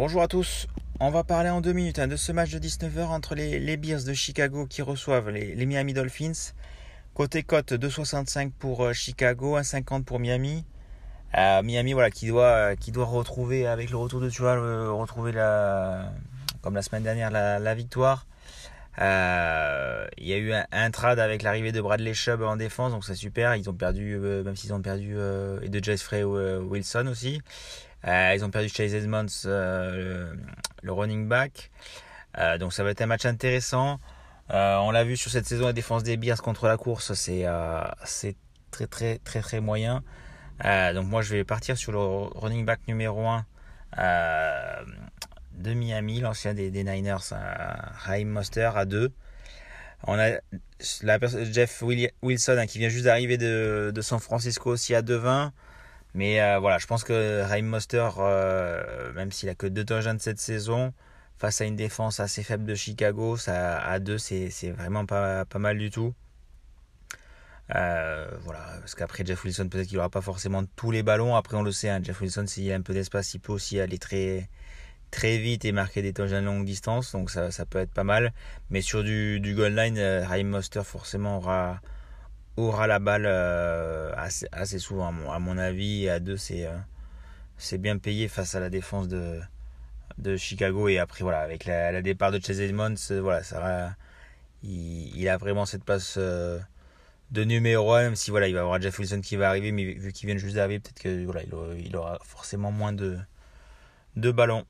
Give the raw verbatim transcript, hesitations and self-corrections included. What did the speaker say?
Bonjour à tous, on va parler en deux minutes hein, de ce match de dix-neuf heures entre les, les Bears de Chicago qui reçoivent les, les Miami Dolphins. Côté cote deux virgule soixante-cinq pour euh, Chicago, un virgule cinquante pour Miami. Euh, Miami voilà, qui, doit, euh, qui doit retrouver avec le retour de Tua, euh, retrouver la, comme la semaine dernière la, la victoire. Il euh, y a eu un, un trade avec l'arrivée de Bradley Chubb en défense, donc c'est super. Ils ont perdu, euh, même s'ils ont perdu, euh, et de Jeff Wilson aussi. Euh, ils ont perdu Chase Edmonds, euh, le, le running back. Euh, donc ça va être un match intéressant. Euh, on l'a vu sur cette saison, la défense des Bears contre la course, c'est, euh, c'est très très très très moyen. Euh, donc moi je vais partir sur le running back numéro un euh, de Miami, l'ancien des, des Niners, euh, Raheem Mostert à deux. On a la perso- Jeff Wilson hein, qui vient juste d'arriver de, de San Francisco aussi à deux virgule vingt. Mais euh, voilà, je pense que Raheem Mostert, euh, même s'il a que deux touchdowns de cette saison, face à une défense assez faible de Chicago, ça à deux, c'est, c'est vraiment pas, pas mal du tout. Euh, voilà, parce qu'après Jeff Wilson, peut-être qu'il n'aura pas forcément tous les ballons. Après, on le sait, hein, Jeff Wilson, s'il y a un peu d'espace, il peut aussi aller très, très vite et marquer des touchdowns de longue distance. Donc ça, ça peut être pas mal. Mais sur du, du goal line, euh, Raheem Mostert forcément aura... aura la balle euh, assez, assez souvent à mon, à mon avis. À deux, c'est euh, c'est bien payé face à la défense de de Chicago. Et après voilà, avec la, la départ de Chase Edmonds, euh, voilà, ça il, il a vraiment cette place euh, de numéro un, même si voilà, il va y avoir Jeff Wilson qui va arriver, mais vu qu'il vient juste d'arriver, peut-être que voilà, il aura, il aura forcément moins de de ballons.